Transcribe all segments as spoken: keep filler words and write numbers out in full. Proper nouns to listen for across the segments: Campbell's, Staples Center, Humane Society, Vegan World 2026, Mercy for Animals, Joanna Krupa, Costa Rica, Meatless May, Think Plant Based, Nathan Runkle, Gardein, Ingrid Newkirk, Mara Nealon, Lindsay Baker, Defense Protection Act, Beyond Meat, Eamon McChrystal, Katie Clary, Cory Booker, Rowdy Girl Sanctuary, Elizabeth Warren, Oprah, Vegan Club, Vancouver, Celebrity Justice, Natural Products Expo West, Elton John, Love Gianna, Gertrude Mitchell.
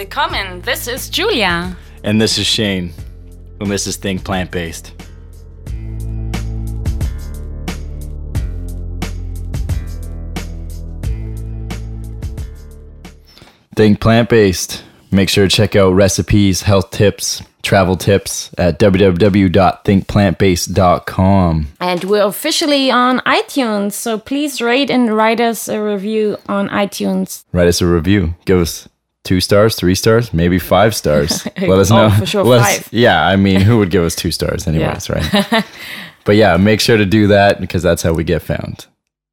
Willkommen, this is Julia. And this is Shane. And this is Think Plant Based. Think Plant Based. Make sure to check out recipes, health tips, travel tips at w w w dot think plant based dot com. And we're officially on iTunes, so please rate and write us a review on iTunes. Write us a review. Give us two stars, three stars, maybe five stars. Let us know. Oh, for sure, Let five. Us, yeah, I mean, who would give us two stars anyways, yeah. right? But yeah, make sure to do that because that's how we get found.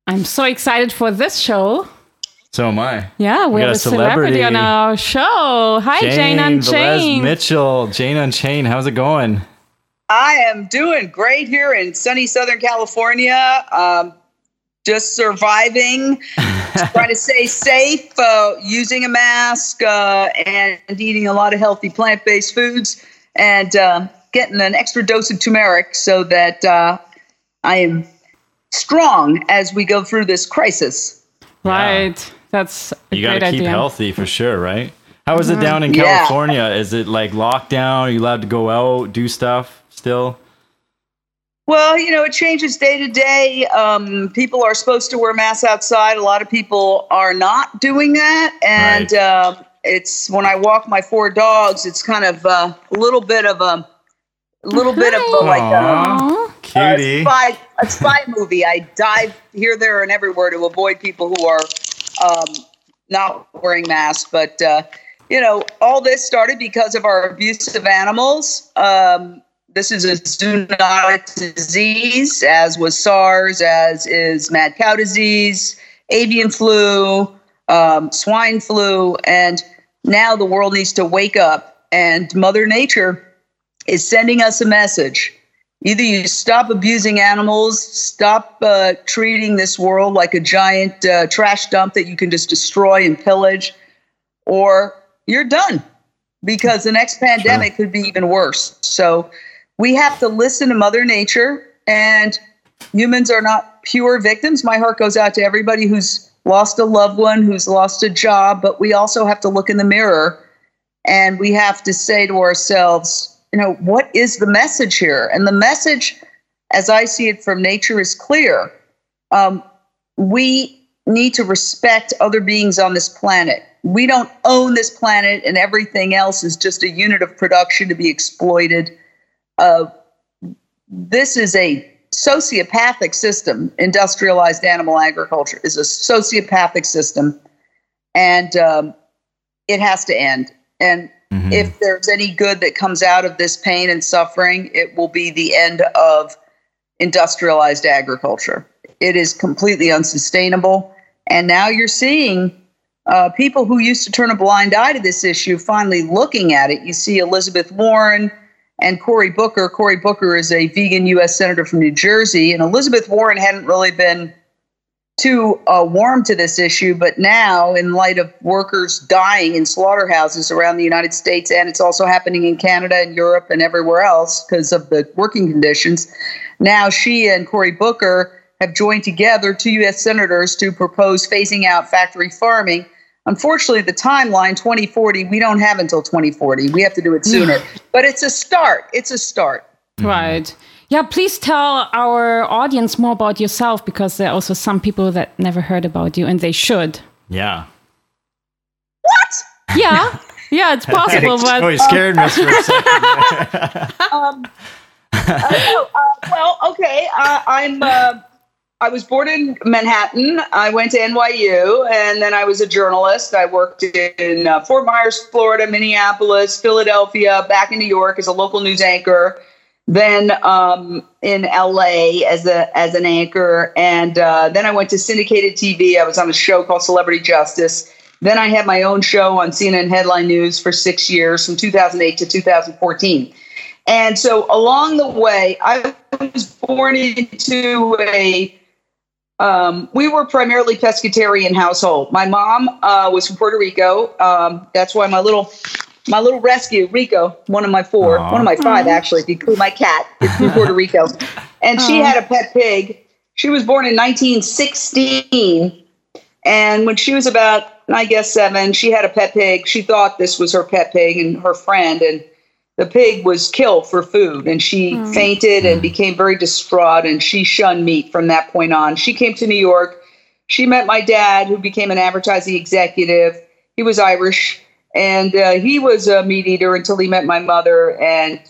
I'm so excited for this show. So am I. Yeah, we, we have a celebrity. celebrity on our show. Hi, Jane, Jane Unchained. Les Mitchell, Jane Unchained. How's it going? I am doing great here in sunny Southern California. Um, just surviving, trying to stay safe, uh, using a mask, uh, and eating a lot of healthy plant-based foods, and uh, getting an extra dose of turmeric so that uh, I am strong as we go through this crisis. Right. Yeah. That's a you got to keep idea. healthy for sure, right? How is it down in California? Yeah. Is it like lockdown? Are you allowed to go out, do stuff still? Well, you know, it changes day to day. Um, people are supposed to wear masks outside. A lot of people are not doing that. And right. uh, it's when I walk my four dogs, it's kind of uh, a little bit of a little Hi. bit of a, like a, cutie. a spy a spy movie. I dive here, there, and everywhere to avoid people who are Um, not wearing masks, but, uh, you know, all this started because of our abuse of animals. Um, this is a zoonotic disease, as was SARS, as is mad cow disease, avian flu, um, swine flu, and now the world needs to wake up, and Mother Nature is sending us a message. Either you stop abusing animals, stop uh, treating this world like a giant uh, trash dump that you can just destroy and pillage, or you're done because the next pandemic sure. could be even worse. So we have to listen to Mother Nature, and humans are not pure victims. My heart goes out to everybody who's lost a loved one, who's lost a job, but we also have to look in the mirror, and we have to say to ourselves, you know, what is the message here? And the message, as I see it from nature, is clear. Um, we need to respect other beings on this planet. We don't own this planet, and everything else is just a unit of production to be exploited. Uh, this is a sociopathic system. Industrialized animal agriculture is a sociopathic system, and um, it has to end. And Mm-hmm. if there's any good that comes out of this pain and suffering, it will be the end of industrialized agriculture. It is completely unsustainable. And now you're seeing uh, people who used to turn a blind eye to this issue finally looking at it. You see Elizabeth Warren and Cory Booker. Cory Booker is a vegan U S senator from New Jersey. And Elizabeth Warren hadn't really been too uh, warm to this issue, but now in light of workers dying in slaughterhouses around the United States, and it's also happening in Canada and Europe and everywhere else because of the working conditions, now she and Cory Booker have joined together, two U S senators, to propose phasing out factory farming. Unfortunately, the timeline, twenty forty, we don't have until twenty forty. We have to do it sooner. But it's a start. It's a start. Right. Yeah, please tell our audience more about yourself, because there are also some people that never heard about you, and they should. Yeah. What? Yeah. Yeah, it's possible. But, oh, you scared me for a second. um, uh, uh, well, okay. Uh, I'm. Uh, I was born in Manhattan. I went to N Y U, and then I was a journalist. I worked in uh, Fort Myers, Florida, Minneapolis, Philadelphia, back in New York as a local news anchor. Then um, in L A as a as an anchor, and uh, then I went to syndicated T V. I was on a show called Celebrity Justice. Then I had my own show on C N N Headline News for six years, from two thousand eight to two thousand fourteen. And so along the way, I was born into a. Um, we were primarily pescatarian household. My mom uh, was from Puerto Rico. Um, that's why my little. My little rescue, Rico, one of my four, Aww. one of my five, Aww. actually, if you include my cat, it's from Puerto Rico. And Aww. she had a pet pig. She was born in nineteen sixteen. And when she was about And I guess seven, she had a pet pig. She thought this was her pet pig and her friend. And the pig was killed for food. And she mm. fainted and became very distraught. And she shunned meat from that point on. She came to New York. She met my dad, who became an advertising executive. He was Irish. And uh, he was a meat eater until he met my mother. And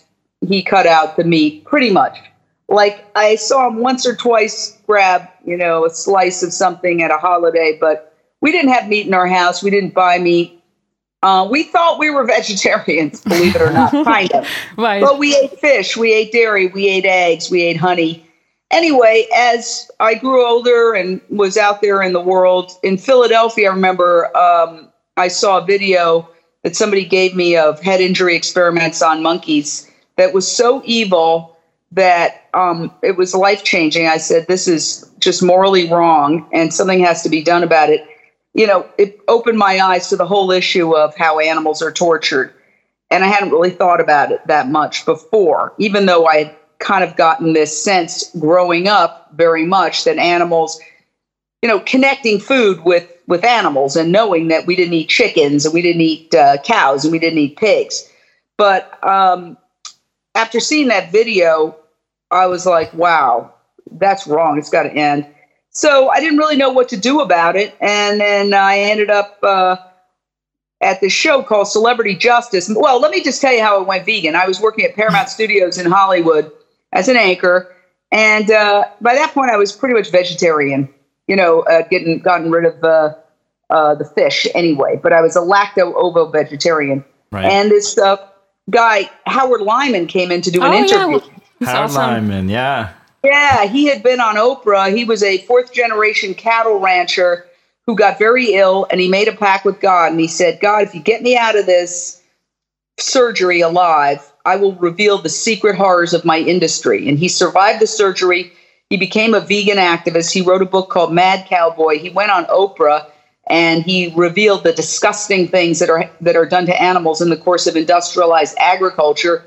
he cut out the meat pretty much. Like, I saw him once or twice grab, you know, a slice of something at a holiday, but we didn't have meat in our house. We didn't buy meat. Uh, we thought we were vegetarians, believe it or not, kind of. Right. But we ate fish, we ate dairy, we ate eggs, we ate honey. Anyway, as I grew older and was out there in the world, in Philadelphia, I remember um, I saw a video that somebody gave me of head injury experiments on monkeys that was so evil that um, it was life-changing. I said, this is just morally wrong and something has to be done about it. You know, it opened my eyes to the whole issue of how animals are tortured. And I hadn't really thought about it that much before, even though I had kind of gotten this sense growing up very much that animals, you know, connecting food with, with animals and knowing that we didn't eat chickens and we didn't eat uh, cows and we didn't eat pigs. But um, after seeing that video, I was like, wow, that's wrong. It's got to end. So I didn't really know what to do about it. And then I ended up uh, at this show called Celebrity Justice. Well, let me just tell you how I went vegan. I was working at Paramount Studios in Hollywood as an anchor. And uh, by that point, I was pretty much vegetarian, you know, uh, getting gotten rid of uh, uh, the fish anyway. But I was a lacto-ovo vegetarian. Right. And this uh, guy, Howard Lyman, came in to do an oh, interview. Yeah. That's Howard awesome. Lyman, yeah. Yeah, he had been on Oprah. He was a fourth-generation cattle rancher who got very ill, and he made a pact with God, and he said, God, if you get me out of this surgery alive, I will reveal the secret horrors of my industry. And he survived the surgery. He became a vegan activist. He wrote a book called Mad Cowboy. He went on Oprah, and he revealed the disgusting things that are that are done to animals in the course of industrialized agriculture.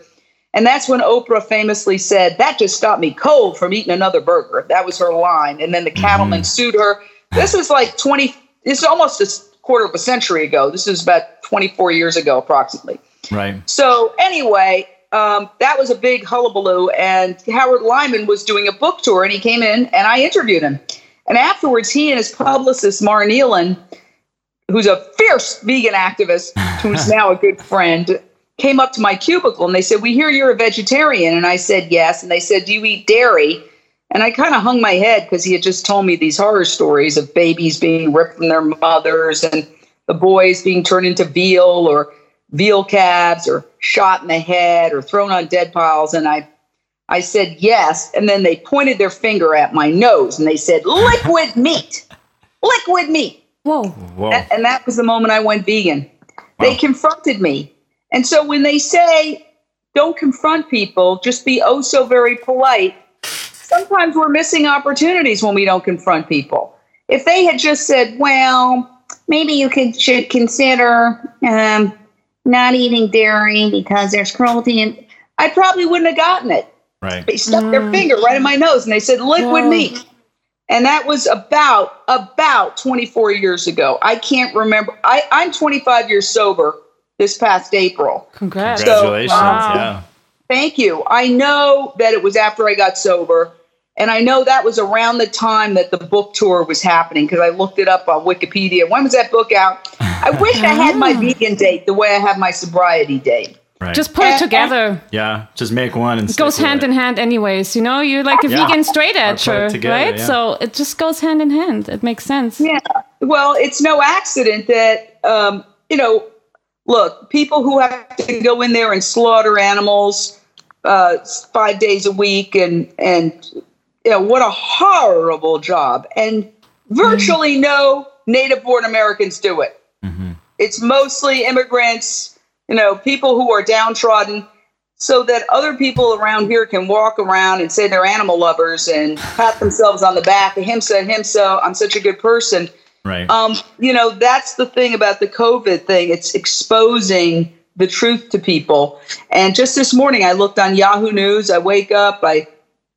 And that's when Oprah famously said, that just stopped me cold from eating another burger. That was her line. And then the cattlemen mm. sued her. This is like twenty, it's almost a quarter of a century ago. This is about twenty-four years ago, approximately. Right. So anyway, um, that was a big hullabaloo. And Howard Lyman was doing a book tour and he came in and I interviewed him. And afterwards, he and his publicist, Mara Nealon, who's a fierce vegan activist, who's now a good friend, came up to my cubicle and they said, we hear you're a vegetarian. And I said, yes. And they said, do you eat dairy? And I kind of hung my head because he had just told me these horror stories of babies being ripped from their mothers and the boys being turned into veal or veal calves or shot in the head or thrown on dead piles. And I, I said, yes. And then they pointed their finger at my nose and they said, liquid meat, liquid meat. Whoa. Whoa. And, and that was the moment I went vegan. Wow. They confronted me. And so when they say, don't confront people, just be oh so very polite, sometimes we're missing opportunities when we don't confront people. If they had just said, well, maybe you could, should consider um, not eating dairy because there's cruelty, and I probably wouldn't have gotten it. Right. They stuck mm. their finger right in my nose and they said, liquid yeah. meat. And that was about, about twenty-four years ago. I can't remember. I, I'm twenty-five years sober. This past April. Congrats. Congratulations. So, um, yeah. Thank you. I know that it was after I got sober. And I know that was around the time that the book tour was happening because I looked it up on Wikipedia. When was that book out? I wish I had my vegan date the way I have my sobriety date. Right. Just put and, it together. And, yeah, just make one. And it goes hand it. in hand anyways. You know, you're like a yeah. vegan straight edge, right? Yeah. So it just goes hand in hand. It makes sense. Yeah. Well, it's no accident that, um, you know, look, people who have to go in there and slaughter animals uh, five days a week and, and you know, what a horrible job. And virtually mm-hmm. no native-born Americans do it. Mm-hmm. It's mostly immigrants, you know, people who are downtrodden so that other people around here can walk around and say they're animal lovers and pat themselves on the back, ahimsa, ahimsa, I'm such a good person. Right. Um, you know, that's the thing about the COVID thing. It's exposing the truth to people. And just this morning, I looked on Yahoo News. I wake up, I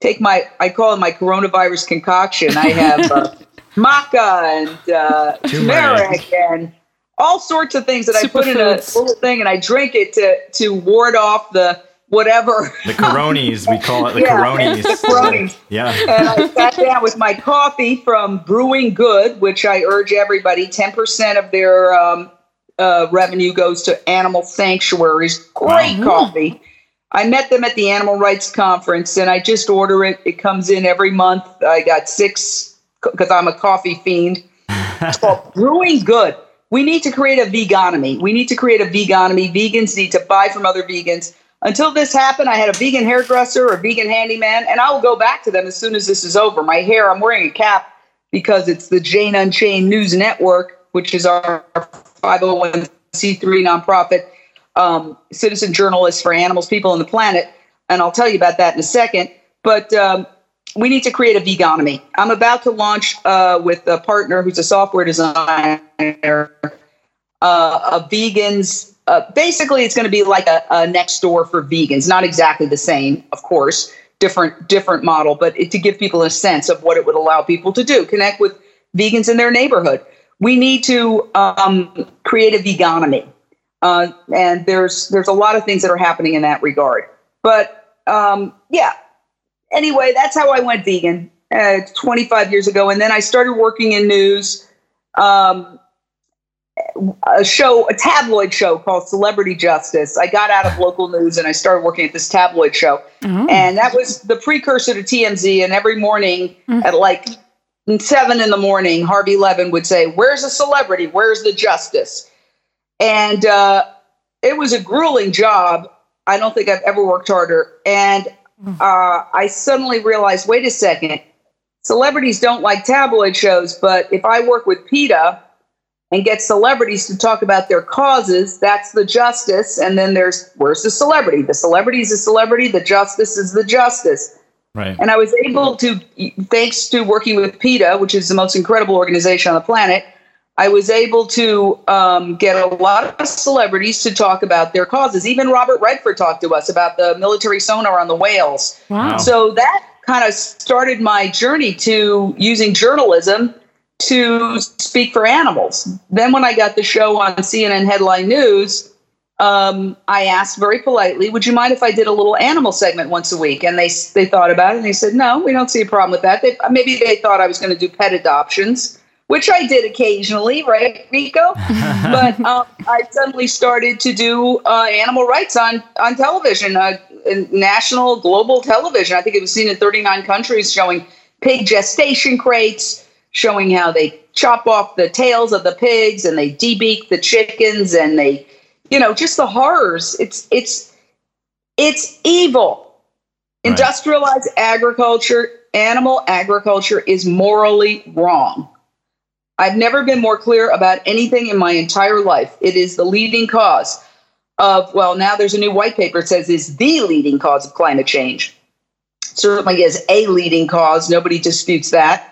take my, I call it my coronavirus concoction. I have uh, maca and uh, turmeric and all sorts of things that Super I put foods. in a little thing and I drink it to to ward off the whatever. The coronies, we call it the yeah. coronies. The coronies. Yeah. And I sat down with my coffee from Brewing Good, which I urge everybody, ten percent of their um, uh, revenue goes to animal sanctuaries. Great wow. coffee. I met them at the animal rights conference and I just order it. It comes in every month. I got six because I'm a coffee fiend. It's called Brewing Good. We need to create a vegonomy. We need to create a vegonomy. Vegans need to buy from other vegans. Until this happened, I had a vegan hairdresser, a vegan handyman, and I will go back to them as soon as this is over. My hair, I'm wearing a cap because it's the Jane Unchained News Network, which is our five oh one c three nonprofit um, citizen journalists for animals, people, and the planet. And I'll tell you about that in a second. But um, we need to create a vegonomy. I'm about to launch uh, with a partner who's a software designer, uh, a vegan's Uh, basically, it's going to be like a, a next door for vegans. Not exactly the same, of course, different different model, but it, to give people a sense of what it would allow people to do, connect with vegans in their neighborhood. We need to um, create a vegonomy, uh, and there's there's a lot of things that are happening in that regard. But um, yeah, anyway, that's how I went vegan uh, twenty-five years ago, and then I started working in news. Um, a show, a tabloid show called Celebrity Justice. I got out of local news and I started working at this tabloid show. Mm-hmm. And that was the precursor to T M Z. And every morning mm-hmm. at like seven in the morning, Harvey Levin would say, "Where's the celebrity? Where's the justice?" And uh, it was a grueling job. I don't think I've ever worked harder. And uh, I suddenly realized, wait a second, celebrities don't like tabloid shows, but if I work with PETA and get celebrities to talk about their causes, that's the justice. And then there's, where's the celebrity? The celebrity is a celebrity. The justice is the justice. Right. And I was able to, thanks to working with PETA, which is the most incredible organization on the planet, I was able to um, get a lot of celebrities to talk about their causes. Even Robert Redford talked to us about the military sonar on the whales. Wow. So that kind of started my journey to using journalism to speak for animals. Then when I got the show on C N N Headline News, um, I asked very politely, would you mind if I did a little animal segment once a week? And they they thought about it and they said, no, we don't see a problem with that. They, maybe they thought I was going to do pet adoptions, which I did occasionally, right, Rico? But um, I suddenly started to do uh, animal rights on, on television, uh, national, global television. I think it was seen in thirty-nine countries, showing pig gestation crates, showing how they chop off the tails of the pigs and they debeak the chickens and they, you know, just the horrors. It's it's it's evil. Right. Industrialized agriculture, animal agriculture is morally wrong. I've never been more clear about anything in my entire life. It is the leading cause of, well, now there's a new white paper that says it's the leading cause of climate change. Certainly is a leading cause. Nobody disputes that.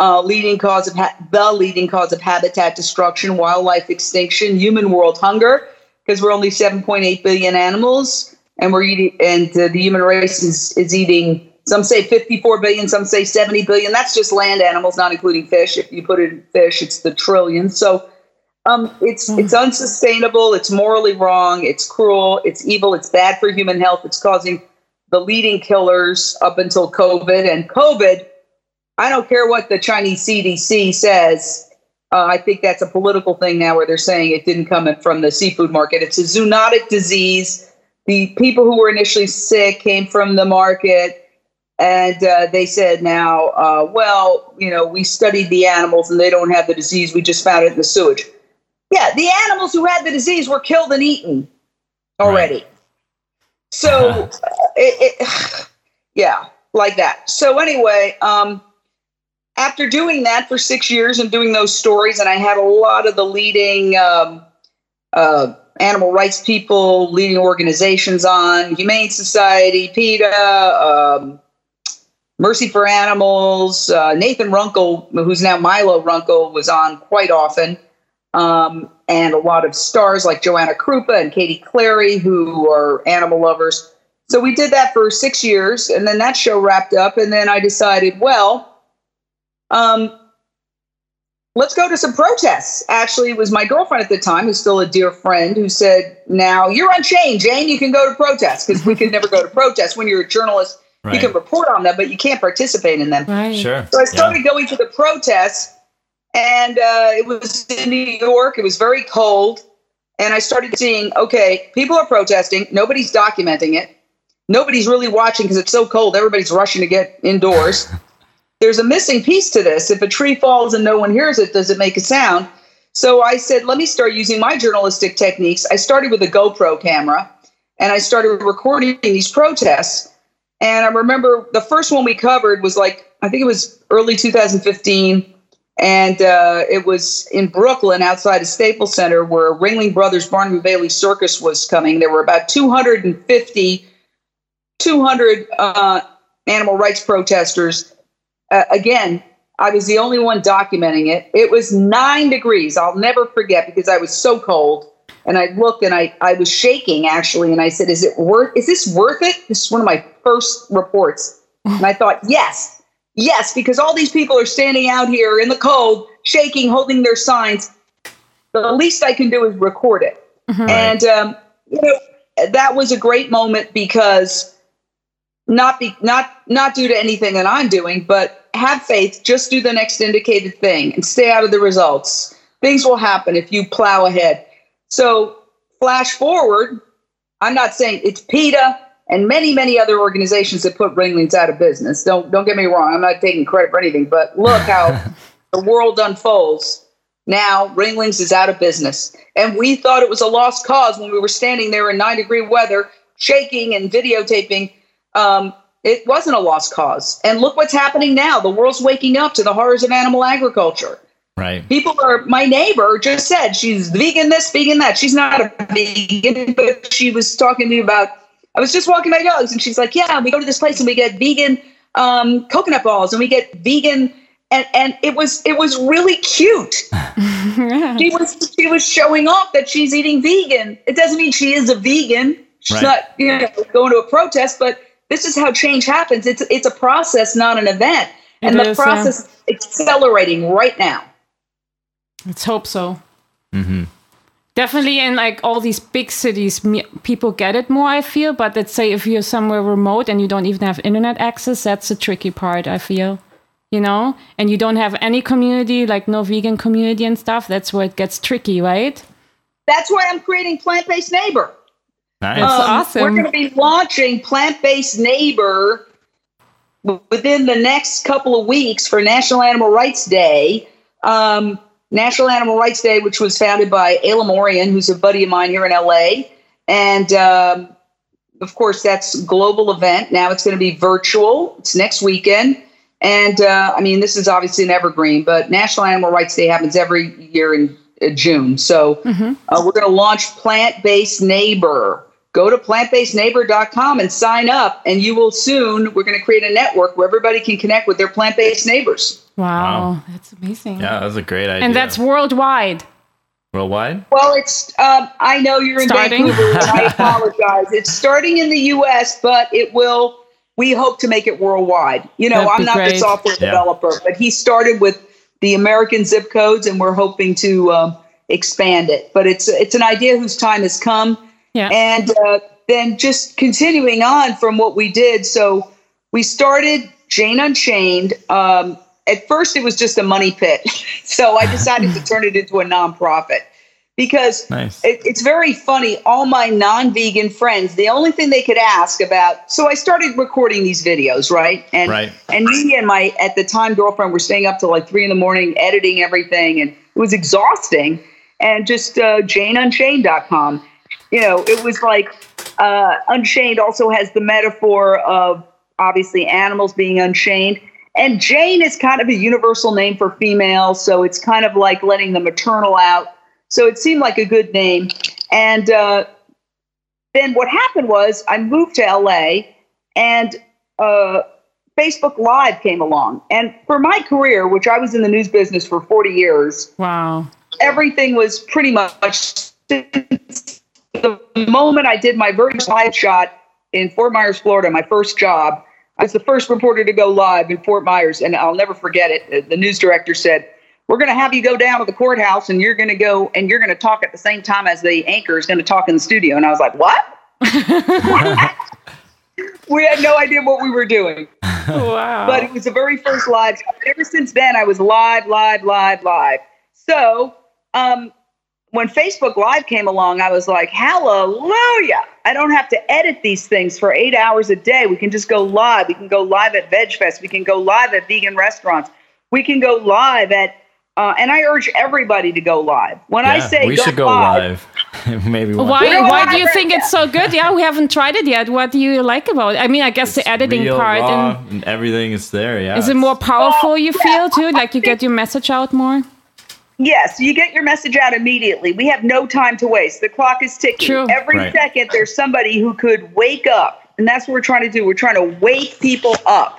Uh, leading cause of ha- the leading cause of habitat destruction, wildlife extinction, human world hunger, because we're only seven point eight billion animals, and we're eating, and uh, the human race is is eating. Some say fifty-four billion, some say seventy billion. That's just land animals, not including fish. If you put in fish, it's the trillion. So, um, it's mm. it's unsustainable. It's morally wrong. It's cruel. It's evil. It's bad for human health. It's causing the leading killers up until COVID, and COVID. I don't care what the Chinese C D C says. Uh, I think that's a political thing now where they're saying it didn't come from the seafood market. It's a zoonotic disease. The people who were initially sick came from the market. And uh, they said now, uh, well, you know, we studied the animals and they don't have the disease. We just found it in the sewage. Yeah, the animals who had the disease were killed and eaten already. Right. So, uh-huh. it, it, yeah, like that. So anyway, um, after doing that for six years and doing those stories, and I had a lot of the leading um, uh, animal rights people, leading organizations on, Humane Society, PETA, um, Mercy for Animals, uh, Nathan Runkle, who's now Milo Runkle, was on quite often, um, and a lot of stars like Joanna Krupa and Katie Clary, who are animal lovers. So we did that for six years, and then that show wrapped up, and then I decided, well, Um, let's go to some protests. Actually, it was my girlfriend at the time, who's still a dear friend, who said, now you're unchained, Jane, you can go to protests, because we could never go to protests. When you're a journalist, right, you can report on them, but you can't participate in them. Right. Sure. So I started yeah. going to the protests, and uh, it was in New York. It was very cold. And I started seeing, okay, people are protesting. Nobody's documenting it. Nobody's really watching because it's so cold. Everybody's rushing to get indoors. There's a missing piece to this. If a tree falls and no one hears it, does it make a sound? So I said, let me start using my journalistic techniques. I started with a GoPro camera, and I started recording these protests. And I remember the first one we covered was like, I think it was early two thousand fifteen. And uh, it was in Brooklyn outside of Staples Center, where Ringling Brothers Barnum Bailey Circus was coming. There were about two hundred fifty, two hundred uh, animal rights protesters. Uh, again, I was the only one documenting it. It was nine degrees. I'll never forget, because I was so cold. And I looked, and I, I was shaking, actually. And I said, is it worth, is this worth it? This is one of my first reports. And I thought, yes, yes, because all these people are standing out here in the cold, shaking, holding their signs. The least I can do is record it. Mm-hmm. And, um, you know, that was a great moment, because not be, not, not due to anything that I'm doing, but have faith, just do the next indicated thing and stay out of the results. Things will happen if you plow ahead. So flash forward, I'm not saying it's PETA and many, many other organizations that put ringlings out of business. Don't don't get me wrong. I'm not taking credit for anything, but look how the world unfolds. Now ringlings is out of business. And we thought it was a lost cause when we were standing there in nine degree weather, shaking and videotaping. Um, It wasn't a lost cause. And look what's happening now. The world's waking up to the horrors of animal agriculture. Right. People are, my neighbor just said, she's vegan this, vegan that. She's not a vegan, but she was talking to me about, I was just walking my dogs, and she's like, yeah, we go to this place and we get vegan um, coconut balls, and we get vegan. And, and it was, it was really cute. yeah. She was, she was showing off that she's eating vegan. It doesn't mean she is a vegan. She's right. not, you know, going to a protest, but this is how change happens. It's it's a process, not an event. And it the is, process yeah. is accelerating right now. Let's hope so. Mm-hmm. Definitely in like all these big cities, me- people get it more, I feel. But let's say if you're somewhere remote and you don't even have internet access, that's the tricky part, I feel. You know? And you don't have any community, like no vegan community and stuff. That's where it gets tricky, right? That's why I'm creating Plant-Based Neighbor. Nice. Um, That's awesome. We're going to be launching Plant-Based Neighbor w- within the next couple of weeks for National Animal Rights Day. Um, National Animal Rights Day, which was founded by Aila Morian, who's a buddy of mine here in L A. And, um, of course, that's a global event. Now it's going to be virtual. It's next weekend. And, uh, I mean, this is obviously an evergreen, but National Animal Rights Day happens every year in uh, June. So mm-hmm. uh, we're going to launch Plant-Based Neighbor. Go to plant based neighbor dot com and sign up, and you will soon, we're going to create a network where everybody can connect with their plant-based neighbors. Wow. wow. That's amazing. Yeah, that's a great idea. And that's worldwide. Worldwide? Well, it's, um, I know you're in starting? Vancouver, and I apologize. It's starting in the U S, but it will, we hope to make it worldwide. You know, I'm not great. the software yeah. developer, but he started with the American zip codes, and we're hoping to um, expand it. But it's it's an idea whose time has come. Yeah. And uh, then just continuing on from what we did. So we started Jane Unchained. Um, at first, it was just a money pit. So I decided to turn it into a nonprofit, because nice. it, it's very funny. All my non-vegan friends, the only thing they could ask about. So I started recording these videos. Right. And right. and me and my at the time girlfriend were staying up till like three in the morning, editing everything. And it was exhausting. And just uh, jane unchained dot com. You know, it was like uh, Unchained also has the metaphor of obviously animals being unchained. And Jane is kind of a universal name for female. So it's kind of like letting the maternal out. So it seemed like a good name. And uh, then what happened was I moved to L A, and uh, Facebook Live came along. And for my career, which I was in the news business for forty years. Wow. Everything was pretty much the moment I did my very live shot in Fort Myers, Florida, my first job, I was the first reporter to go live in Fort Myers, and I'll never forget it. The news director said, we're going to have you go down to the courthouse and you're going to go and you're going to talk at the same time as the anchor is going to talk in the studio. And I was like, what? We had no idea what we were doing. Wow. But it was the very first live. Ever since then, I was live, live, live, live. So um, when Facebook Live came along, I was like, hallelujah. I don't have to edit these things for eight hours a day. We can just go live. We can go live at Veg Fest. We can go live at vegan restaurants. We can go live at, uh, and I urge everybody to go live. When yeah, I say we go should go live, live. maybe one why? Day. Why do you think it's so good? Yeah, we haven't tried it yet. What do you like about it? I mean, I guess it's the editing real, part raw, and, and everything is there. Yeah, is it more powerful? You feel too, like you get your message out more. Yes, you get your message out immediately. We have no time to waste. The clock is ticking. True. Every right. second, there's somebody who could wake up, and that's what we're trying to do. We're trying to wake people up.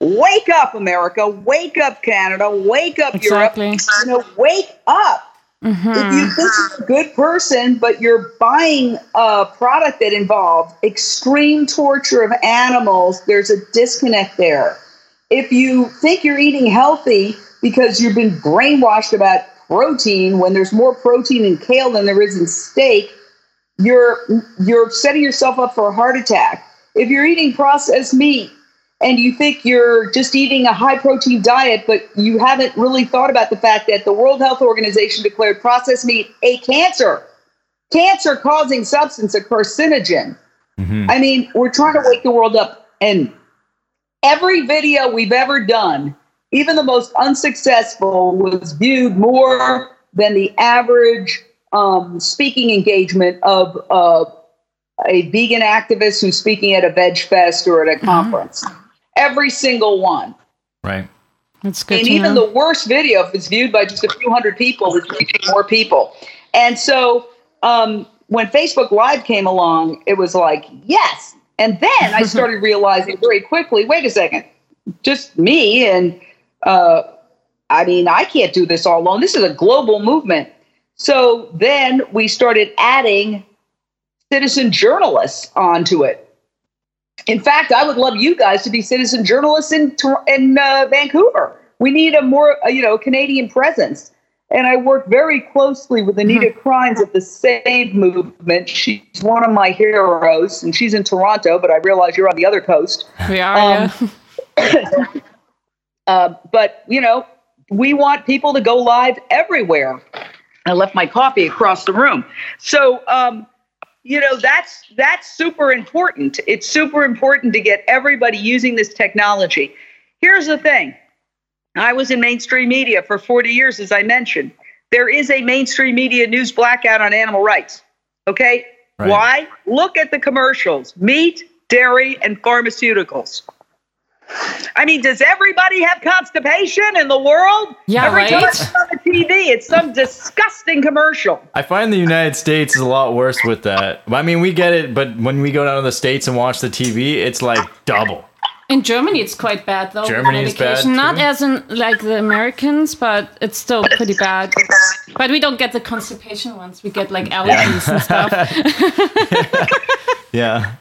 Wake up, America. Wake up, Canada. Wake up, exactly. Europe. You know, wake up. Mm-hmm. If you think you're a good person, but you're buying a product that involves extreme torture of animals, there's a disconnect there. If you think you're eating healthy because you've been brainwashed about protein, when there's more protein in kale than there is in steak, you're you're setting yourself up for a heart attack. If you're eating processed meat, and you think you're just eating a high-protein diet, but you haven't really thought about the fact that the World Health Organization declared processed meat a cancer, cancer-causing substance, a carcinogen. Mm-hmm. I mean, we're trying to wake the world up. And every video we've ever done, even the most unsuccessful, was viewed more than the average um, speaking engagement of uh, a vegan activist who's speaking at a veg fest or at a conference. Mm-hmm. Every single one. Right. That's good. And even know. the worst video, if it's viewed by just a few hundred people, is reaching more people. And so um, when Facebook Live came along, it was like, yes. And then I started realizing very quickly, wait a second, just me. And uh, I mean, I can't do this all alone. This is a global movement. So then we started adding citizen journalists onto it. In fact, I would love you guys to be citizen journalists in in uh, Vancouver. We need a more, uh, you know, Canadian presence. And I work very closely with Anita mm-hmm. Crines of the SAVE movement. She's one of my heroes, and she's in Toronto, but I realize you're on the other coast. We are, um, yeah. uh, but, you know, we want people to go live everywhere. I left my coffee across the room. So, um, you know, that's that's super important. It's super important to get everybody using this technology. Here's the thing. I was in mainstream media for forty years, as I mentioned. There is a mainstream media news blackout on animal rights. Okay? Right. Why? Look at the commercials. Meat, dairy, and pharmaceuticals. I mean, does everybody have constipation in the world? Yeah, Every right? time it's on the T V, it's some disgusting commercial. I find the United States is a lot worse with that. I mean, we get it, but when we go down to the States and watch the T V, it's like double. In Germany, it's quite bad, though. Germany is bad, too. Not as in, like, the Americans, but it's still pretty bad. But we don't get the constipation ones. We get, like, allergies yeah. and stuff. yeah. yeah.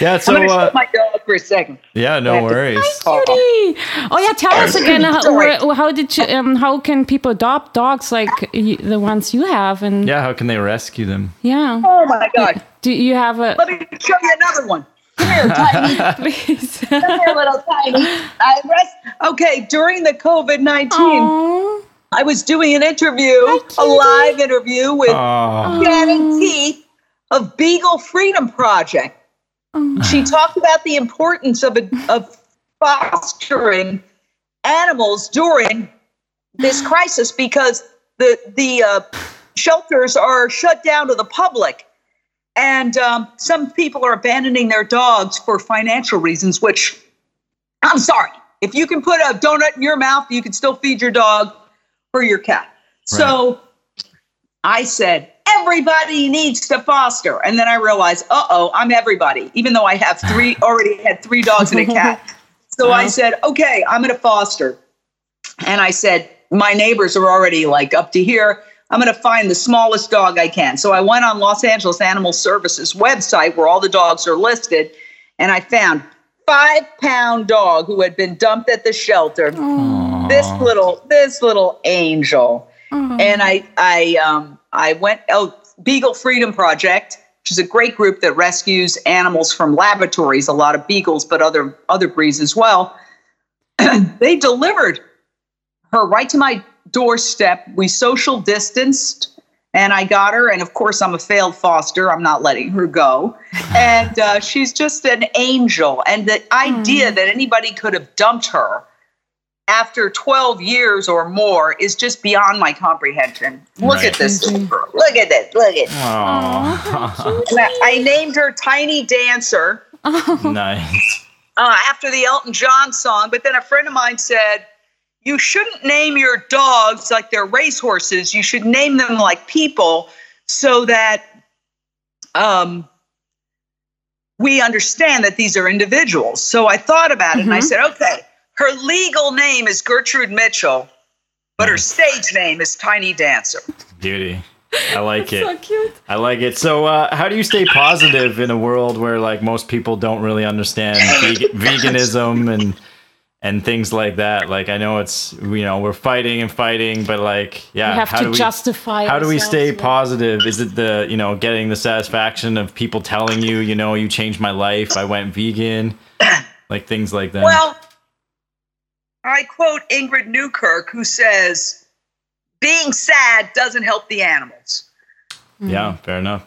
Yeah, so, I'm going to uh, show my dog for a second. Yeah, no worries. To- Hi, cutie. Oh yeah, tell us again how, how did you, um, how can people adopt dogs like you, the ones you have, and yeah, how can they rescue them? Yeah. Oh my God. Do you have a? Let me show you another one. Come here, Tiny. Please. Come here, little Tiny. I rest. Okay, during the COVID nineteen. Aww. I was doing an interview, Hi, a live interview with Shannon Teeth of Beagle Freedom Project. She talked about the importance of, a, of fostering animals during this crisis because the the uh, shelters are shut down to the public. And um, some people are abandoning their dogs for financial reasons, which I'm sorry. If you can put a donut in your mouth, you can still feed your dog or your cat. Right. So I said, everybody needs to foster. And then I realized, uh-oh, I'm everybody, even though I have three, already had three dogs and a cat. So I said, okay, I'm going to foster. And I said, my neighbors are already like up to here. I'm going to find the smallest dog I can. So I went on Los Angeles Animal Services website where all the dogs are listed. And I found five pound dog who had been dumped at the shelter. Aww. Aww. this little this little angel. Aww. And I I um I went oh Beagle Freedom Project, which is a great group that rescues animals from laboratories, a lot of beagles, but other other breeds as well. They delivered her right to my doorstep. We social distanced, and I got her. And of course, I'm a failed foster. I'm not letting her go. And uh, she's just an angel. And the idea mm. that anybody could have dumped her after twelve years or more is just beyond my comprehension. Look right. at this little girl. Look at this. Look at this. I, I named her Tiny Dancer. Oh. Nice. Uh, after the Elton John song. But then a friend of mine said, you shouldn't name your dogs like they're racehorses. You should name them like people so that um, we understand that these are individuals. So I thought about it mm-hmm. and I said, okay, her legal name is Gertrude Mitchell, but her stage name is Tiny Dancer. Beauty. I like it. So cute. I like it. So uh, how do you stay positive in a world where like most people don't really understand veg- veganism and and things like that? Like, I know it's, you know, we're fighting and fighting, but like, yeah, we have how to do we justify How do we stay yeah. positive? Is it the, you know, getting the satisfaction of people telling you, you know, you changed my life, I went vegan, like things like that? Well, I quote Ingrid Newkirk, who says, being sad doesn't help the animals. Mm. Yeah, fair enough.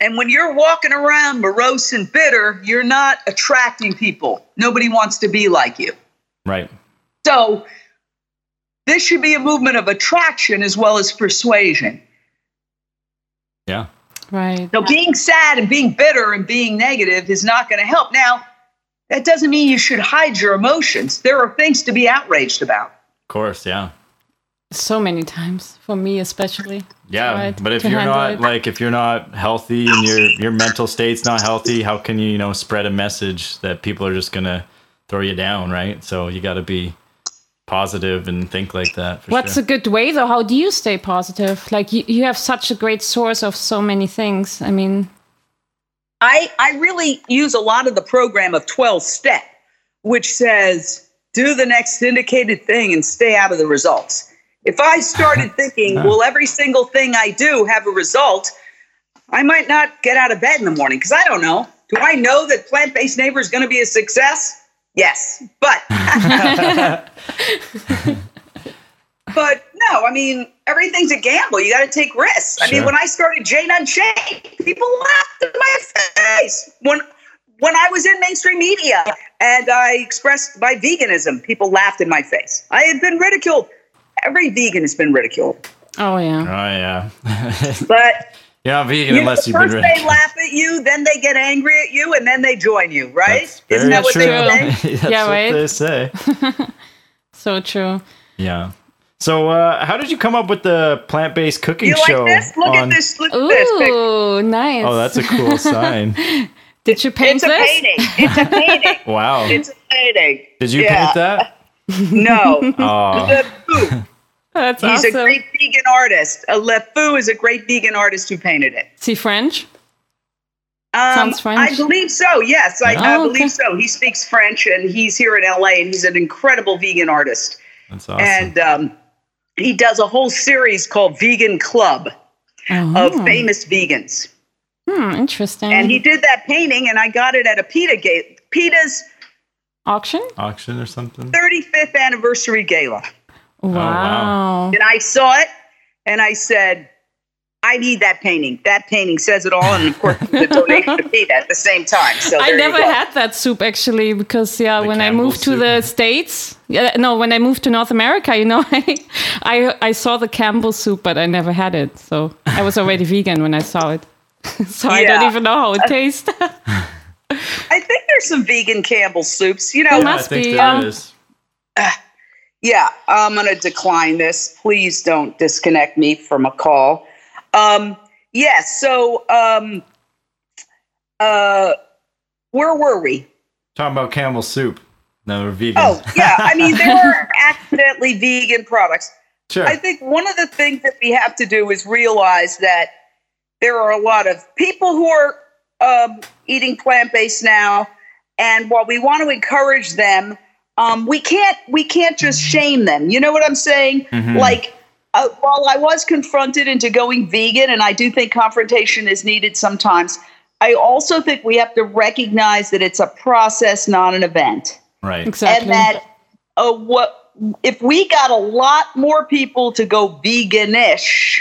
And when you're walking around morose and bitter, you're not attracting people. Nobody wants to be like you. Right. So this should be a movement of attraction as well as persuasion. Yeah. Right. So being sad and being bitter and being negative is not going to help. Now, that doesn't mean you should hide your emotions. There are things to be outraged about. Of course, yeah. So many times, for me especially. Yeah, right, but if you're not it. like if you're not healthy and your your mental state's not healthy, how can you you know spread a message that people are just gonna throw you down, right? So you got to be positive and think like that. For What's sure. a good way though? How do you stay positive? Like you, you have such a great source of so many things. I mean, I I really use a lot of the program of twelve step, which says do the next indicated thing and stay out of the results. If I started thinking, will every single thing I do have a result, I might not get out of bed in the morning because I don't know. Do I know that Plant-Based Neighbor is going to be a success? Yes, but but no, I mean, everything's a gamble. You got to take risks. Sure. I mean, when I started Jane Unchained, people laughed in my face. When when I was in mainstream media and I expressed my veganism, people laughed in my face. I had been ridiculed. Every vegan has been ridiculed. Oh, yeah. Oh, yeah. But you're not vegan you know, unless you've been ridiculed. First they laugh at you, then they get angry at you, and then they join you, right? That's Isn't that what true. They say? That's yeah, what right? they say. So true. Yeah. So uh, how did you come up with the plant-based cooking you like show? This? Look on... at this. Look Ooh, at this. Ooh, nice. Oh, that's a cool sign. Did you paint it's this? It's a painting. It's a painting. Wow. It's a painting. Did you yeah. paint that? No. Oh. That's He's awesome. a great vegan artist. Uh, LeFou is a great vegan artist who painted it. Is he French? Um, Sounds French. I believe so. Yes, I, oh, I believe okay. so. He speaks French, and he's here in L A, and he's an incredible vegan artist. That's awesome. And um, he does a whole series called Vegan Club oh. of famous vegans. Hmm, interesting. And he did that painting, and I got it at a PETA gate. PETA's auction, auction or something. thirty-fifth anniversary gala. Wow. Oh, wow. And I saw it and I said, I need that painting. That painting says it all. And of course, the donation to PETA at the same time. So I never had that soup actually, because yeah, the when Campbell's I moved soup. to the States, yeah, no, when I moved to North America, you know, I, I, I saw the Campbell's soup, but I never had it. So I was already vegan when I saw it. So yeah. I don't even know how it tastes. I think there's some vegan Campbell's soups, you know, yeah, must I think be, there um, is. Uh, Yeah, I'm going to decline this. Please don't disconnect me from a call. Um, yes, yeah, so um, uh, where were we? Talking about Campbell's soup. No, we're vegan. Oh, yeah. I mean, there are accidentally vegan products. Sure. I think one of the things that we have to do is realize that there are a lot of people who are um, eating plant-based now, and while we want to encourage them, Um, we can't we can't just shame them. You know what I'm saying? Mm-hmm. Like, uh, while I was confronted into going vegan, and I do think confrontation is needed sometimes, I also think we have to recognize that it's a process, not an event. Right. Exactly. And that uh, what if we got a lot more people to go veganish,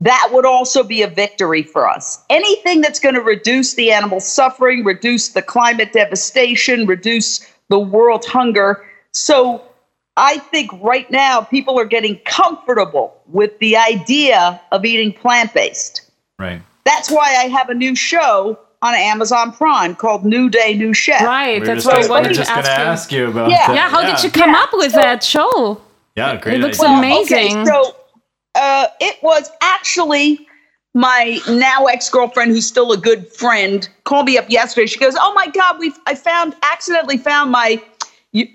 that would also be a victory for us. Anything that's going to reduce the animal suffering, reduce the climate devastation, reduce the world hunger. So I think right now people are getting comfortable with the idea of eating plant-based. Right. That's why I have a new show on Amazon Prime called New Day, New Chef. Right. We're that's what I was just going to ask you about. Yeah. That. Yeah. How yeah. did you come yeah. up with so, that show? Yeah. Great. It looks idea. amazing. Well, okay, so uh, it was actually my now ex-girlfriend, who's still a good friend, called me up yesterday. She goes, "Oh my God, we I found accidentally found my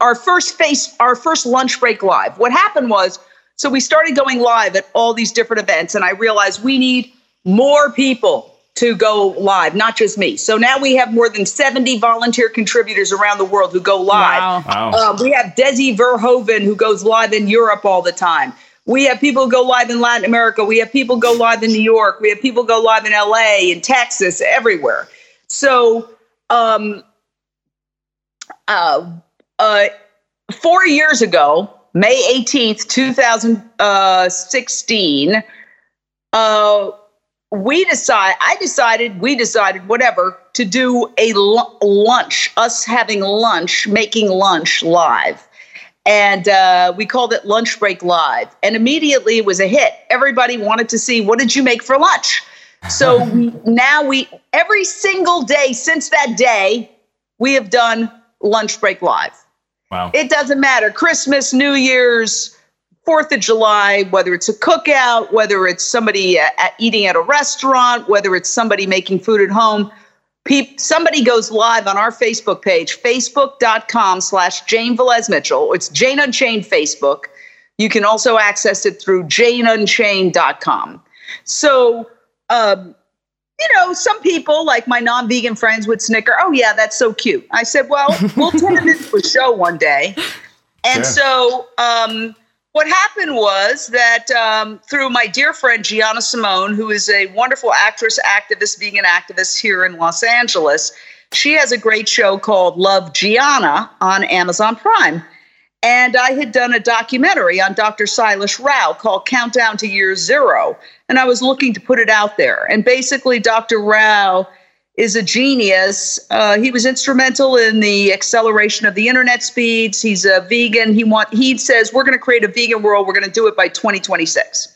our first face our first lunch break live." What happened was, so we started going live at all these different events, and I realized we need more people to go live, not just me. So now we have more than seventy volunteer contributors around the world who go live. Wow. Wow. Uh, we have Desi Verhoeven, who goes live in Europe all the time. We have people go live in Latin America. We have people go live in New York. We have people go live in L A, in Texas, everywhere. So um, uh, uh, four years ago, May eighteenth, twenty sixteen, uh, we decide, I decided, we decided, whatever, to do a l- lunch, us having lunch, making lunch live. And uh, we called it Lunch Break Live. And immediately it was a hit. Everybody wanted to see, what did you make for lunch? So we, now we, every single day since that day, we have done Lunch Break Live. Wow. It doesn't matter. Christmas, New Year's, fourth of July, whether it's a cookout, whether it's somebody uh, at eating at a restaurant, whether it's somebody making food at home. Pe- somebody goes live on our Facebook page, facebook.com slash Jane Velez Mitchell. It's Jane Unchained Facebook. You can also access it through jane unchained dot com. So, um, you know, some people, like my non-vegan friends, would snicker, "Oh, yeah, that's so cute." I said, well, we'll turn it into a show one day. And yeah. so um, what happened was that um, through my dear friend Gianna Simone, who is a wonderful actress, activist, vegan activist here in Los Angeles, she has a great show called Love Gianna on Amazon Prime. And I had done a documentary on Doctor Silas Rao called Countdown to Year Zero. And I was looking to put it out there. And basically, Doctor Rao is a genius. Uh, he was instrumental in the acceleration of the internet speeds. He's a vegan. He want he says, we're going to create a vegan world. We're going to do it by twenty twenty-six.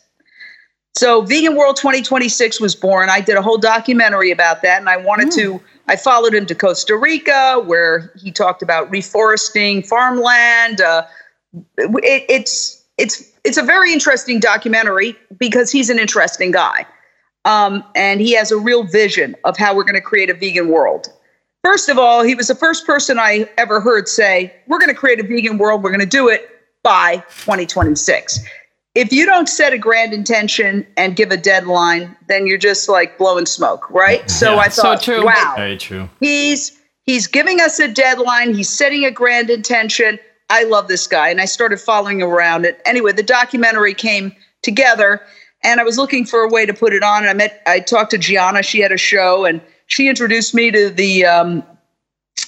So Vegan World twenty twenty-six was born. I did a whole documentary about that. And I wanted Ooh. to, I followed him to Costa Rica, where he talked about reforesting farmland. Uh, it, it's, it's, it's a very interesting documentary because he's an interesting guy. Um, and he has a real vision of how we're going to create a vegan world. First of all, he was the first person I ever heard say, we're going to create a vegan world. We're going to do it by twenty twenty-six. If you don't set a grand intention and give a deadline, then you're just like blowing smoke, right? So yeah, I thought, so true. wow, Very true. he's he's giving us a deadline. He's setting a grand intention. I love this guy. And I started following around it. Anyway, the documentary came together. And I was looking for a way to put it on. And I met, I talked to Gianna. She had a show, and she introduced me to the um,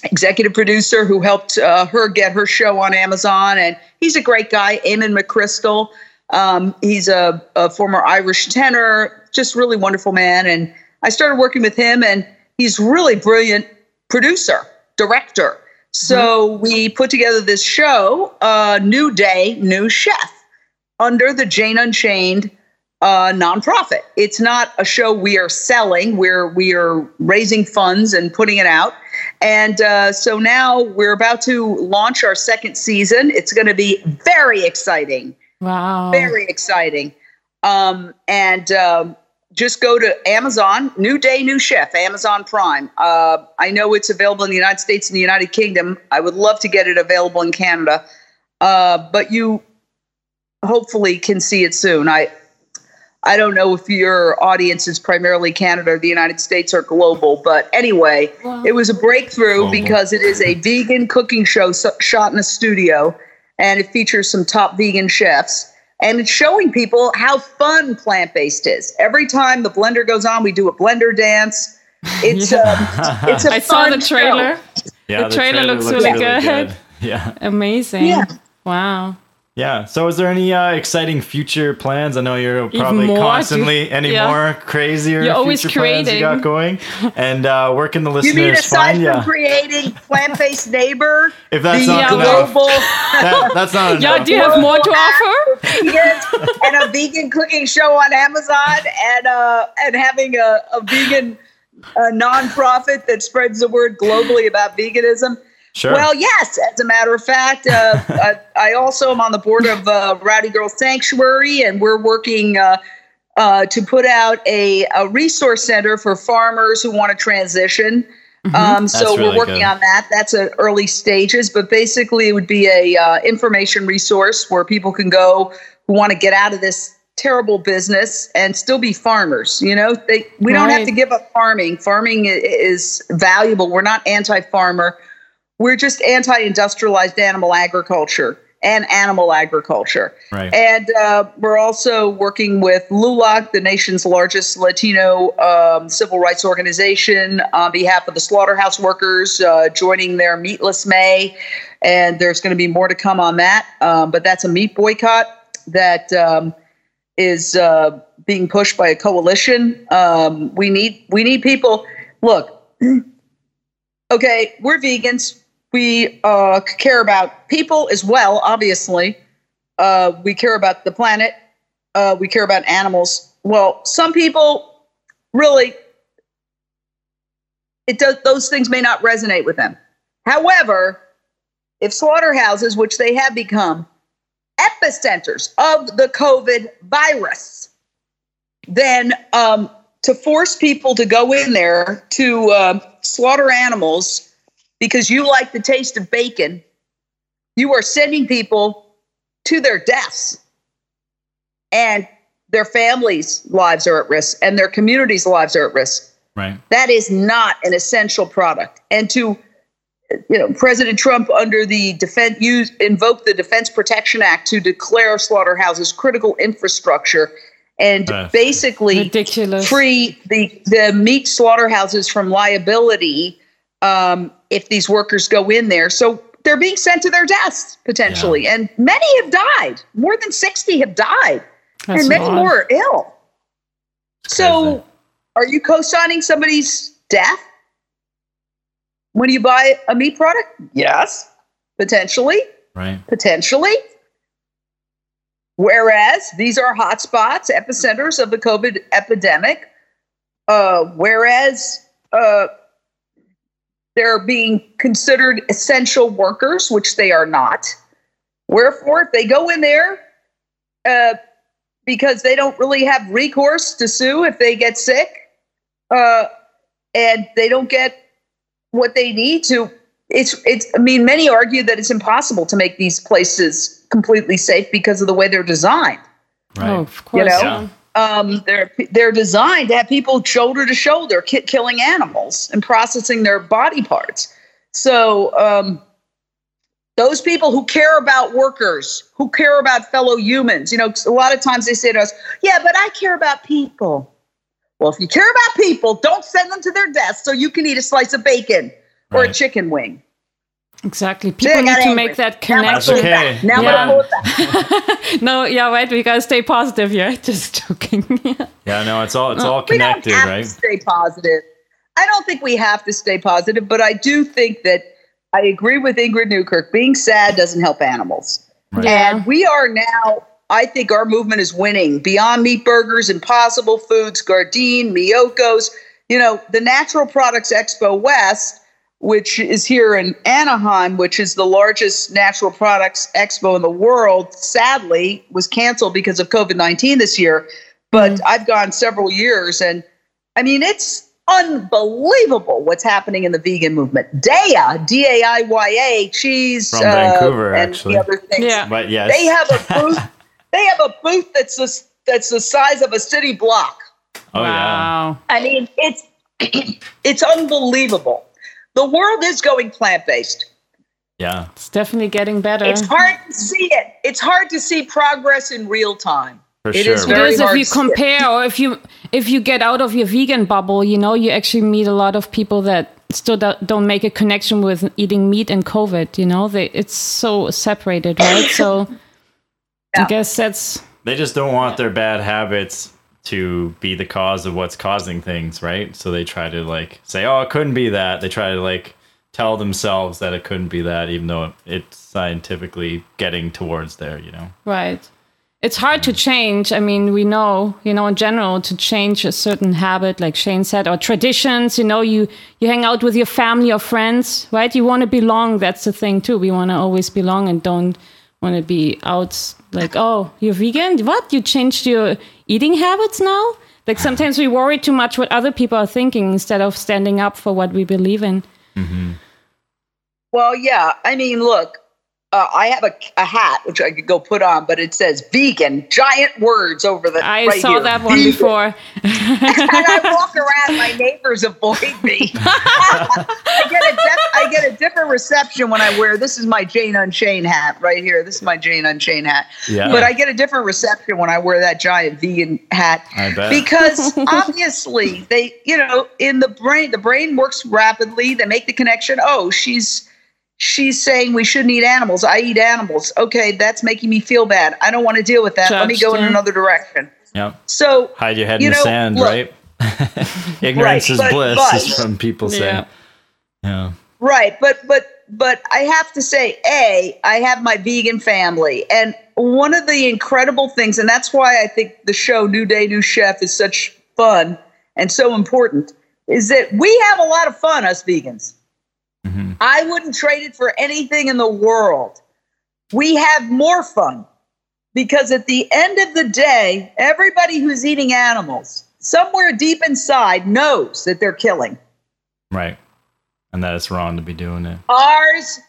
executive producer who helped uh, her get her show on Amazon. And he's a great guy, Eamon McChrystal. Um, he's a, a former Irish tenor, just really wonderful man. And I started working with him, and he's really brilliant producer, director. So mm-hmm. we put together this show, uh, New Day, New Chef, under the Jane Unchained Uh, nonprofit. It's not a show we are selling. We're we are raising funds and putting it out. And uh, so now we're about to launch our second season. It's going to be very exciting. Wow! Very exciting. Um, and um, just go to Amazon, New Day, New Chef, Amazon Prime. Uh, I know it's available in the United States and the United Kingdom. I would love to get it available in Canada, uh, but you hopefully can see it soon. I. I don't know if your audience is primarily Canada or the United States or global, but anyway, wow. It was a breakthrough oh. because it is a vegan cooking show so- shot in a studio, and it features some top vegan chefs, and it's showing people how fun plant-based is. Every time the blender goes on, we do a blender dance. It's yeah. a, it's a I fun saw the trailer. Show. Yeah, the, the trailer, trailer looks, looks really, really good. good. Yeah. Amazing. Yeah. Wow. Yeah. So is there any uh, exciting future plans? I know you're probably constantly to, any yeah. more crazier you're future plans you got going. And uh, where can the listeners you mean aside find you? From creating Plant-Based Neighbor? If that's the, not uh, enough. that, that's not enough. Yeah, do you have more to offer? And a vegan cooking show on Amazon, and uh, and having a, a vegan a nonprofit that spreads the word globally about veganism. Sure. Well, yes. As a matter of fact, uh, I, I also am on the board of uh, Rowdy Girl Sanctuary, and we're working uh, uh, to put out a, a resource center for farmers who want to transition. Mm-hmm. Um, so really we're working good. on that. That's at early stages, but basically it would be a uh, information resource where people can go who want to get out of this terrible business and still be farmers. You know, they, we right. don't have to give up farming. Farming is valuable. We're not anti-farmer. We're just anti-industrialized animal agriculture and animal agriculture. Right. And uh, we're also working with LULAC, the nation's largest Latino um, civil rights organization, on behalf of the slaughterhouse workers, uh, joining their Meatless May. And there's going to be more to come on that. Um, but that's a meat boycott that um, is uh, being pushed by a coalition. Um, we need we need people. Look, okay, we're vegans. We uh, care about people as well, obviously. Uh, we care about the planet. Uh, we care about animals. Well, some people really, it does, those things may not resonate with them. However, if slaughterhouses, which they have become, epicenters of the COVID virus, then um, to force people to go in there to uh, slaughter animals because you like the taste of bacon, you are sending people to their deaths, and their families' lives are at risk, and their communities' lives are at risk. Right. That is not an essential product. And to, you know, President Trump under the defense, used, invoked the Defense Protection Act to declare slaughterhouses critical infrastructure, and uh, basically ridiculous. free the, the meat slaughterhouses from liability. Um, if these workers go in there. So they're being sent to their deaths, potentially. Yeah. And many have died. More than sixty have died. That's and many odd. more are ill. That's so crazy. Are you co-signing somebody's death when you buy a meat product? Yes. Potentially. Right. Potentially. Whereas these are hotspots, epicenters of the COVID epidemic. Uh, whereas... Uh, They're being considered essential workers, which they are not. Wherefore, if they go in there uh, because they don't really have recourse to sue if they get sick uh, and they don't get what they need to, it's, it's, I mean, many argue that it's impossible to make these places completely safe because of the way they're designed. Right. Oh, of course. You know? Yeah. Um, they're they're designed to have people shoulder to shoulder ki- killing animals and processing their body parts. So um, those people who care about workers, who care about fellow humans, you know, a lot of times they say to us, "Yeah, but I care about people." Well, if you care about people, don't send them to their deaths so you can eat a slice of bacon or right. a chicken wing. Exactly. People yeah, need to angry. make that connection. Okay. Now yeah. I'm that. No, yeah, wait, we gotta stay positive. Yeah, just joking. yeah. yeah, no, it's all it's all connected, we don't have right? to stay positive. I don't think we have to stay positive, but I do think that I agree with Ingrid Newkirk. Being sad doesn't help animals, right. and yeah. we are now. I think our movement is winning. Beyond Meat Burgers, Impossible Foods, Gardein, Miyoko's. You know, the Natural Products Expo West, which is here in Anaheim, which is the largest natural products expo in the world, sadly was canceled because of COVID nineteen this year. But mm-hmm. I've gone several years, and I mean, it's unbelievable what's happening in the vegan movement. DAIA, D A I Y A, cheese. From uh, Vancouver, and actually. The other things. Yeah. But yes. They have a booth. They have a booth that's just that's the size of a city block. Oh, wow. Yeah. I mean, it's it's unbelievable. The world is going plant-based. Yeah. It's definitely getting better. It's hard to see it. It's hard to see progress in real time. For it sure. is very because hard if you compare or if you if you get out of your vegan bubble, you know, you actually meet a lot of people that still don't make a connection with eating meat and COVID, you know? They, it's so separated, right? So yeah. I guess that's... They just don't want their bad habits to be the cause of what's causing things, right? So they try to, like, say, oh, it couldn't be that. They try to, like, tell themselves that it couldn't be that, even though it's scientifically getting towards there, you know? Right. It's hard to change. I mean, we know, you know, in general, to change a certain habit, like Shane said, or traditions, you know, you, you hang out with your family or friends, right? You want to belong. That's the thing, too. We want to always belong and don't want to be out like, oh, you're vegan? What? You changed your eating habits now? Like sometimes we worry too much what other people are thinking instead of standing up for what we believe in. Mm-hmm. Well, yeah. I mean, look. Uh, I have a, a hat, which I could go put on, but it says vegan, giant words over the I right saw here. That one vegan. Before. And I walk around, my neighbors avoid me. I, get a def- I get a different reception when I wear, this is my Jane Unchained hat right here. This is my Jane Unchained hat. Yeah. But I get a different reception when I wear that giant vegan hat. I bet. Because obviously, they, you know, in the brain, the brain works rapidly. They make the connection. Oh, she's... She's saying we shouldn't eat animals. I eat animals. Okay, that's making me feel bad. I don't want to deal with that. Judge Let me go in another direction. Yep. So hide your head you in know, the sand, look, right? Ignorance right, is but, bliss, but, is some people say. Yeah. yeah. Right, but but but I have to say, A, I have my vegan family, and one of the incredible things, and that's why I think the show New Day, New Chef is such fun and so important, is that we have a lot of fun, us vegans. Mm-hmm. I wouldn't trade it for anything in the world. We have more fun because at the end of the day, everybody who's eating animals somewhere deep inside knows that they're killing. Right. And that it's wrong to be doing it. Ours,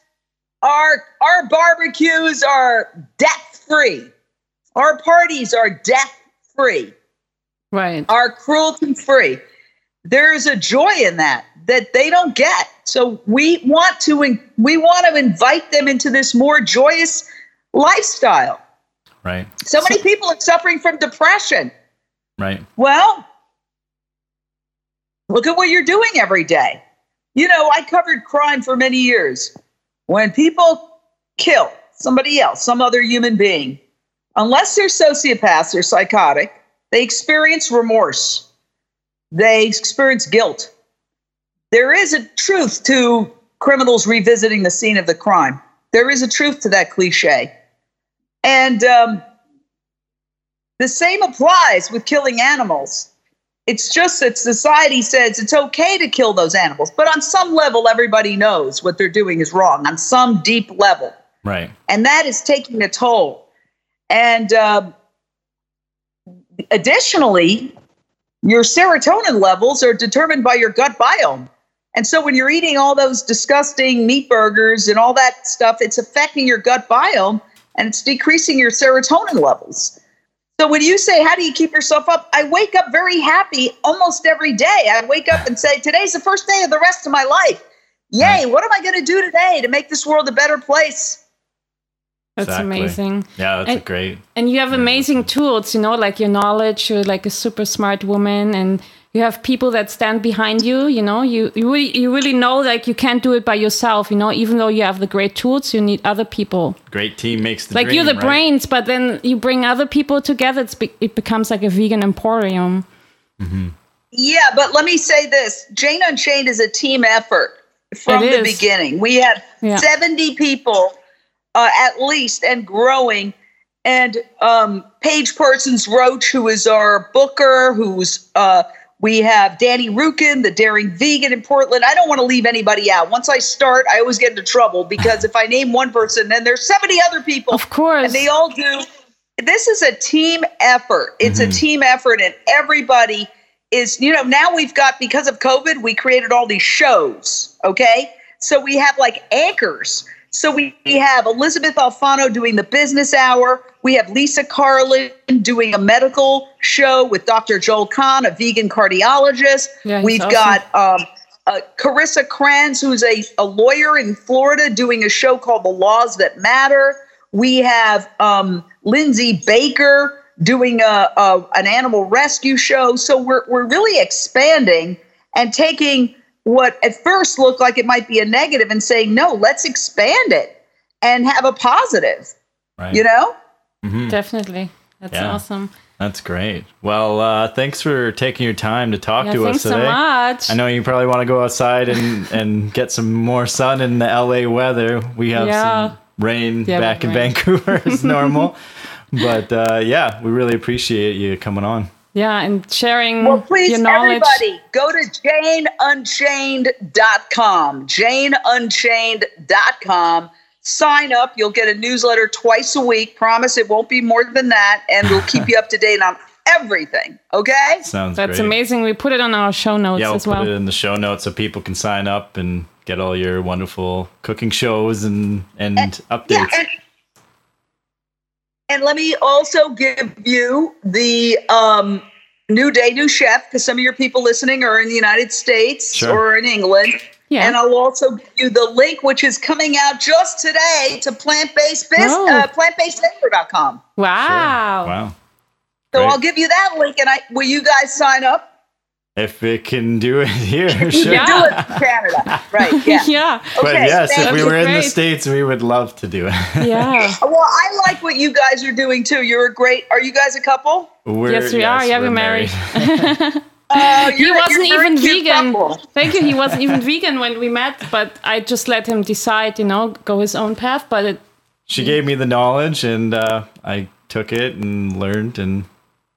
our, our barbecues are death free. Our parties are death free. Right. Are cruelty free. There is a joy in that that they don't get. So we want to we want to invite them into this more joyous lifestyle. Right. So many so, people are suffering from depression. Right. Well, look at what you're doing every day. You know, I covered crime for many years. When people kill somebody else, some other human being, unless they're sociopaths or psychotic, they experience remorse. They experience guilt. There is a truth to criminals revisiting the scene of the crime. There is a truth to that cliche. And um, the same applies with killing animals. It's just that society says it's okay to kill those animals. But on some level, everybody knows what they're doing is wrong, on some deep level. Right. And that is taking a toll. And um, additionally, your serotonin levels are determined by your gut biome. And so when you're eating all those disgusting meat burgers and all that stuff, it's affecting your gut biome and it's decreasing your serotonin levels. So when you say, how do you keep yourself up? I wake up very happy almost every day. I wake up and say, today's the first day of the rest of my life. Yay, what am I going to do today to make this world a better place? That's exactly. Amazing. Yeah, that's and, great. And you have amazing tools, you know, like your knowledge. You're like a super smart woman and you have people that stand behind you, you know, you, you really, you really know, like you can't do it by yourself, you know, even though you have the great tools, you need other people. Great team makes the like dream, you're the right? brains, but then you bring other people together. It's be- it becomes like a vegan emporium. Mm-hmm. Yeah, but let me say this. Jane Unchained is a team effort from the beginning. We had yeah. seventy people uh, at least and growing. And um, Paige Parsons Roach, who is our booker, who's... Uh, We have Danny Rukin, the Daring Vegan in Portland. I don't want to leave anybody out. Once I start, I always get into trouble because if I name one person, then there's seventy other people. Of course. And they all do. This is a team effort. It's mm-hmm. a team effort. And everybody is, you know, now we've got, because of COVID, we created all these shows. Okay. So we have like anchors So we have Elizabeth Alfano doing the business hour. We have Lisa Carlin doing a medical show with Doctor Joel Kahn, a vegan cardiologist. Yeah, We've awesome. got um, uh, Carissa Kranz, who's a, a lawyer in Florida, doing a show called The Laws That Matter. We have um, Lindsay Baker doing a, a an animal rescue show. So we're we're really expanding and taking what at first looked like it might be a negative and saying, no, let's expand it and have a positive, right. you know? Mm-hmm. Definitely. That's yeah. awesome. That's great. Well, uh, thanks for taking your time to talk yeah, to us today. Thanks so much. I know you probably want to go outside and, and get some more sun in the L A weather. We have yeah. some rain yeah, back in rain. Vancouver as normal. But uh, yeah, we really appreciate you coming on. Yeah, and sharing well, please, your knowledge. Everybody, go to jane unchained dot com, jane unchained dot com. Sign up. You'll get a newsletter twice a week. Promise it won't be more than that, and we'll keep you up to date on everything. Okay? Sounds That's great. That's amazing. We put it on our show notes yeah, we'll as well. Yeah, put it in the show notes so people can sign up and get all your wonderful cooking shows and, and, and updates. Yeah, and- And let me also give you the um, New Day, New Chef, because some of your people listening are in the United States sure. or in England. Yeah. And I'll also give you the link, which is coming out just today, to plant-based business, oh. uh, plant based neighbor dot com. Wow. Sure. Wow. So great. I'll give you that link, and I will you guys sign up? If it can do it here, sure. Yeah. Do it in Canada, right? Yeah. yeah. Okay, but yes, if we were in the States, we would love to do it. yeah. Well, I like what you guys are doing too. You're a great. Are you guys a couple? We're, yes, we yes, are. Yeah, we're, we're married. married. uh, he wasn't even vegan. Couple. Thank you. He wasn't even vegan when we met, but I just let him decide. You know, go his own path. But it. She gave me the knowledge, and uh, I took it and learned, and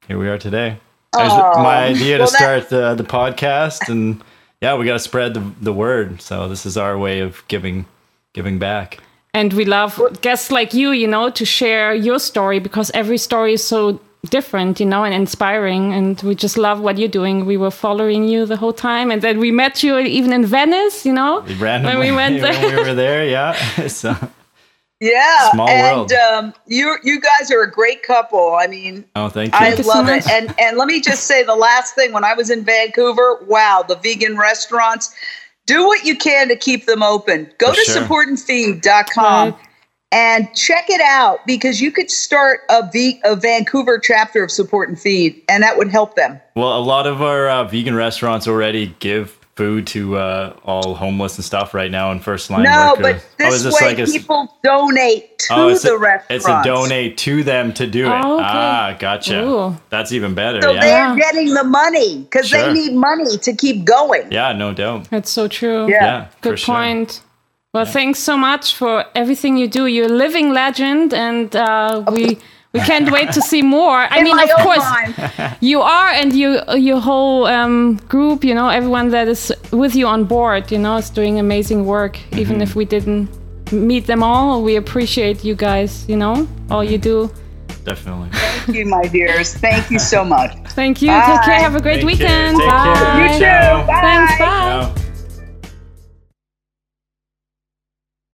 here we are today. It was my idea to well, start the, the podcast, and yeah, we got to spread the, the word. So this is our way of giving giving back. And we love guests like you, you know, to share your story, because every story is so different, you know, and inspiring. And we just love what you're doing. We were following you the whole time, and then we met you even in Venice, you know, randomly, when we went there. When we were there, yeah. so. Yeah, Small and um, you you guys are a great couple. I mean, oh, thank you. I thank love you so it. And and let me just say the last thing. When I was in Vancouver, wow, the vegan restaurants, do what you can to keep them open. Go For to sure. support and feed dot com right. and check it out, because you could start a, v- a Vancouver chapter of Support and Feed, and that would help them. Well, a lot of our uh, vegan restaurants already give food to uh, all homeless and stuff right now in first line no, workers. No, but this, oh, this way like a, people donate to oh, the a, restaurants. It's a donate to them to do it. Oh, okay. Ah, gotcha. Ooh. That's even better. So yeah. they're getting the money, because sure. they need money to keep going. Yeah, no doubt. That's so true. Yeah, yeah good point. Sure. Well, yeah. thanks so much for everything you do. You're a living legend, and uh, we... We can't wait to see more. I In mean, of course, mind. you are, and you, your whole um, group, you know, everyone that is with you on board, you know, is doing amazing work. Mm-hmm. Even if we didn't meet them all, we appreciate you guys, you know, all you do. Definitely. Thank you, my dears. Thank you so much. Thank you. Bye. Take care. Have a great Thank weekend. You. Take bye. Care. You too. Bye. Thanks. Bye. Ciao.